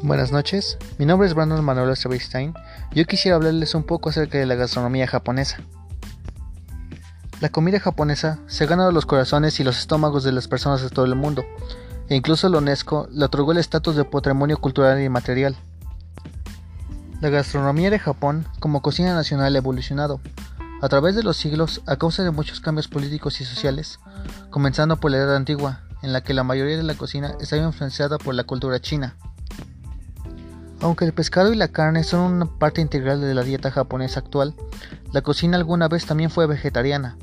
Buenas noches, mi nombre es Brandon Manuel Lesterbeinstein. Yo quisiera hablarles un poco acerca de la gastronomía japonesa. La comida japonesa se ha ganado los corazones y los estómagos de las personas de todo el mundo, e incluso la UNESCO le otorgó el estatus de patrimonio cultural y material. La gastronomía de Japón como cocina nacional ha evolucionado a través de los siglos a causa de muchos cambios políticos y sociales, comenzando por la Edad Antigua, en la que la mayoría de la cocina estaba influenciada por la cultura china. Aunque el pescado y la carne son una parte integral de la dieta japonesa actual, la cocina alguna vez también fue vegetariana.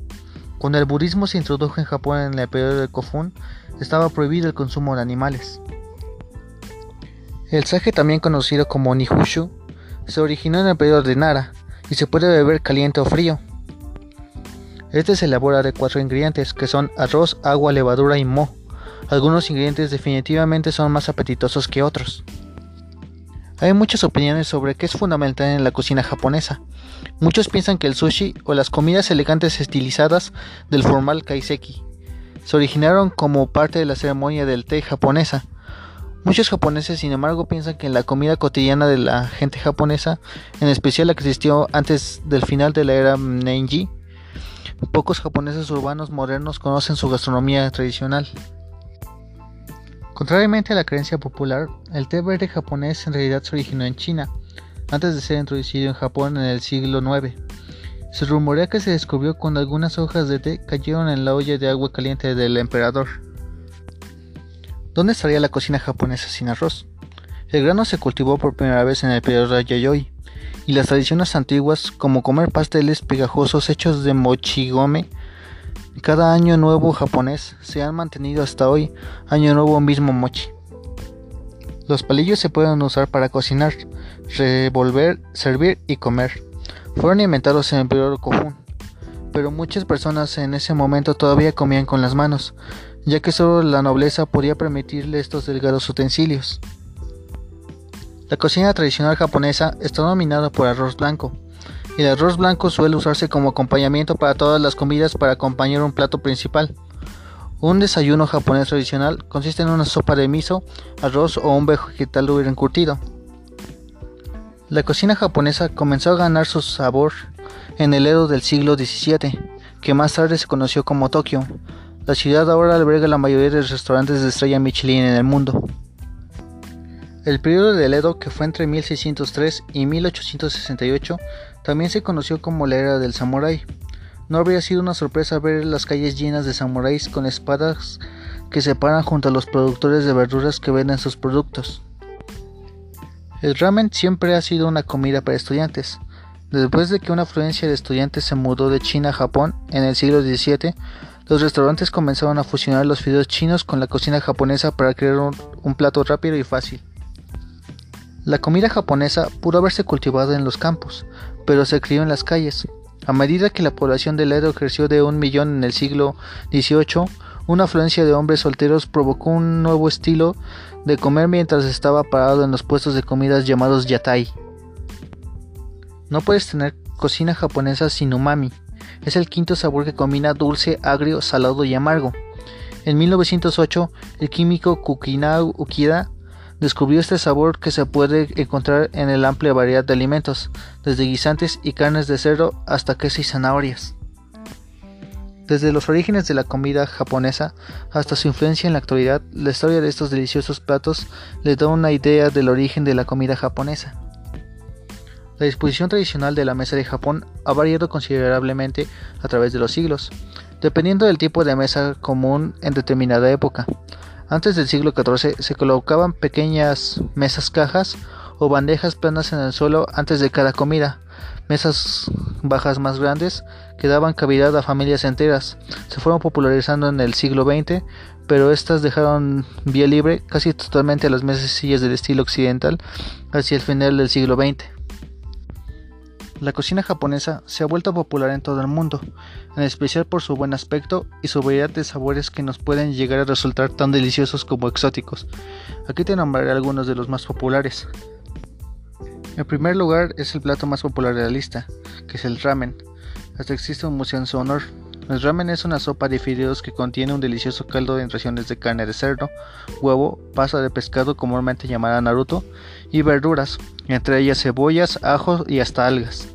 Cuando el budismo se introdujo en Japón en el periodo de Kofun, estaba prohibido el consumo de animales. El sake, también conocido como nihonshu, se originó en el periodo de Nara y se puede beber caliente o frío. Este se elabora de 4 ingredientes que son arroz, agua, levadura y moho. Algunos ingredientes definitivamente son más apetitosos que otros. Hay muchas opiniones sobre qué es fundamental en la cocina japonesa. Muchos piensan que el sushi o las comidas elegantes estilizadas del formal kaiseki se originaron como parte de la ceremonia del té japonesa. Muchos japoneses, sin embargo, piensan que la comida cotidiana de la gente japonesa, en especial la que existió antes del final de la era Meiji, pocos japoneses urbanos modernos conocen su gastronomía tradicional. Contrariamente a la creencia popular, el té verde japonés en realidad se originó en China, antes de ser introducido en Japón en el siglo IX. Se rumorea que se descubrió cuando algunas hojas de té cayeron en la olla de agua caliente del emperador. ¿Dónde estaría la cocina japonesa sin arroz? El grano se cultivó por primera vez en el periodo Yayoi, y las tradiciones antiguas, como comer pasteles pegajosos hechos de mochigome cada año nuevo japonés, se han mantenido hasta hoy. Año nuevo mismo mochi. Los palillos se pueden usar para cocinar, revolver, servir y comer. Fueron inventados en el periodo Kofun, pero muchas personas en ese momento todavía comían con las manos, ya que solo la nobleza podía permitirle estos delgados utensilios. La cocina tradicional japonesa está dominada por arroz blanco. El arroz blanco suele usarse como acompañamiento para todas las comidas para acompañar un plato principal. Un desayuno japonés tradicional consiste en una sopa de miso, arroz o un vegetal encurtido. La cocina japonesa comenzó a ganar su sabor en el Edo del siglo XVII, que más tarde se conoció como Tokio. La ciudad ahora alberga la mayoría de los restaurantes de estrella Michelin en el mundo. El periodo del Edo, que fue entre 1603 y 1868, también se conoció como la era del samurái. No habría sido una sorpresa ver las calles llenas de samuráis con espadas que se paran junto a los productores de verduras que venden sus productos. El ramen siempre ha sido una comida para estudiantes. Después de que una afluencia de estudiantes se mudó de China a Japón en el siglo XVII, los restaurantes comenzaron a fusionar los fideos chinos con la cocina japonesa para crear un plato rápido y fácil. La comida japonesa pudo haberse cultivado en los campos, pero se crió en las calles. A medida que la población del Edo creció de 1,000,000 en el siglo XVIII, una afluencia de hombres solteros provocó un nuevo estilo de comer mientras estaba parado en los puestos de comidas llamados yatai. No puedes tener cocina japonesa sin umami. Es el quinto sabor que combina dulce, agrio, salado y amargo. En 1908, el químico Kikunae Ikeda descubrió este sabor que se puede encontrar en la amplia variedad de alimentos, desde guisantes y carnes de cerdo hasta queso y zanahorias. Desde los orígenes de la comida japonesa hasta su influencia en la actualidad, la historia de estos deliciosos platos les da una idea del origen de la comida japonesa. La disposición tradicional de la mesa de Japón ha variado considerablemente a través de los siglos, dependiendo del tipo de mesa común en determinada época. Antes del siglo XIV se colocaban pequeñas mesas cajas o bandejas planas en el suelo antes de cada comida. Mesas bajas más grandes que daban cavidad a familias enteras se fueron popularizando en el siglo XX, pero estas dejaron vía libre casi totalmente a las mesas y sillas del estilo occidental hacia el final del siglo XX. La cocina japonesa se ha vuelto popular en todo el mundo, en especial por su buen aspecto y su variedad de sabores que nos pueden llegar a resultar tan deliciosos como exóticos. Aquí te nombraré algunos de los más populares. En primer lugar es el plato más popular de la lista, que es el ramen. Hasta existe un museo en su honor. El ramen es una sopa de fideos que contiene un delicioso caldo en raciones de carne de cerdo, huevo, pasta de pescado comúnmente llamada Naruto y verduras, entre ellas cebollas, ajos y hasta algas.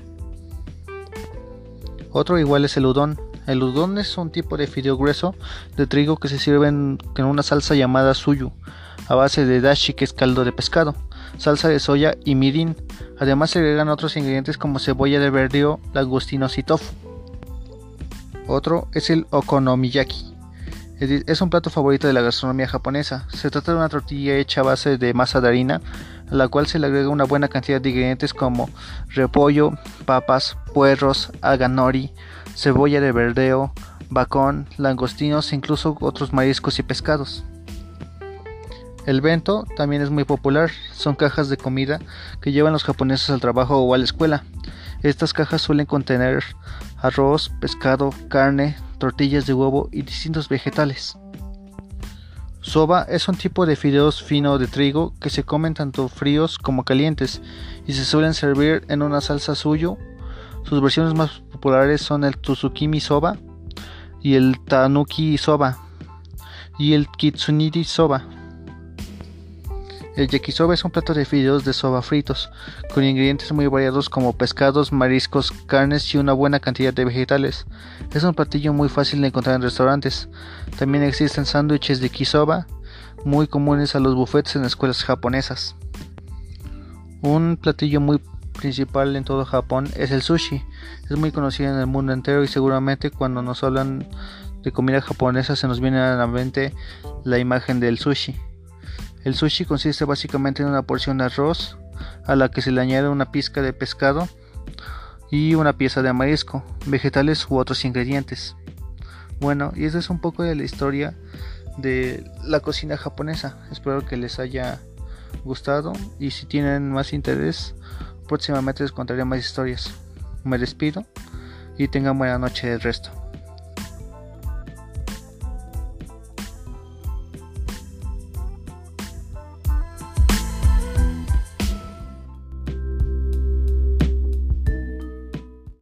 Otro igual es el udón. El udón es un tipo de fideo grueso de trigo que se sirve en una salsa llamada suyu, a base de dashi, que es caldo de pescado, salsa de soya y mirin. Además se agregan otros ingredientes como cebolla de verdeo, langostinos y tofu. Otro es el okonomiyaki. Es un plato favorito de la gastronomía japonesa. Se trata de una tortilla hecha a base de masa de harina, a la cual se le agrega una buena cantidad de ingredientes como repollo, papas, puerros, alga nori, cebolla de verdeo, bacon, langostinos e incluso otros mariscos y pescados. El bento también es muy popular, son cajas de comida que llevan los japoneses al trabajo o a la escuela. Estas cajas suelen contener arroz, pescado, carne, tortillas de huevo y distintos vegetales. Soba es un tipo de fideos fino de trigo que se comen tanto fríos como calientes y se suelen servir en una salsa suyu. Sus versiones más populares son el Tsukimi Soba y el Tanuki Soba y el Kitsuniri Soba. El yakisoba es un plato de fideos de soba fritos, con ingredientes muy variados como pescados, mariscos, carnes y una buena cantidad de vegetales. Es un platillo muy fácil de encontrar en restaurantes. También existen sándwiches de yakisoba, muy comunes a los buffets en escuelas japonesas. Un platillo muy principal en todo Japón es el sushi. Es muy conocido en el mundo entero y seguramente cuando nos hablan de comida japonesa se nos viene a la mente la imagen del sushi. El sushi consiste básicamente en una porción de arroz a la que se le añade una pizca de pescado y una pieza de marisco, vegetales u otros ingredientes. Bueno, y eso es un poco de la historia de la cocina japonesa. Espero que les haya gustado y si tienen más interés, próximamente les contaré más historias. Me despido y tengan buena noche del resto.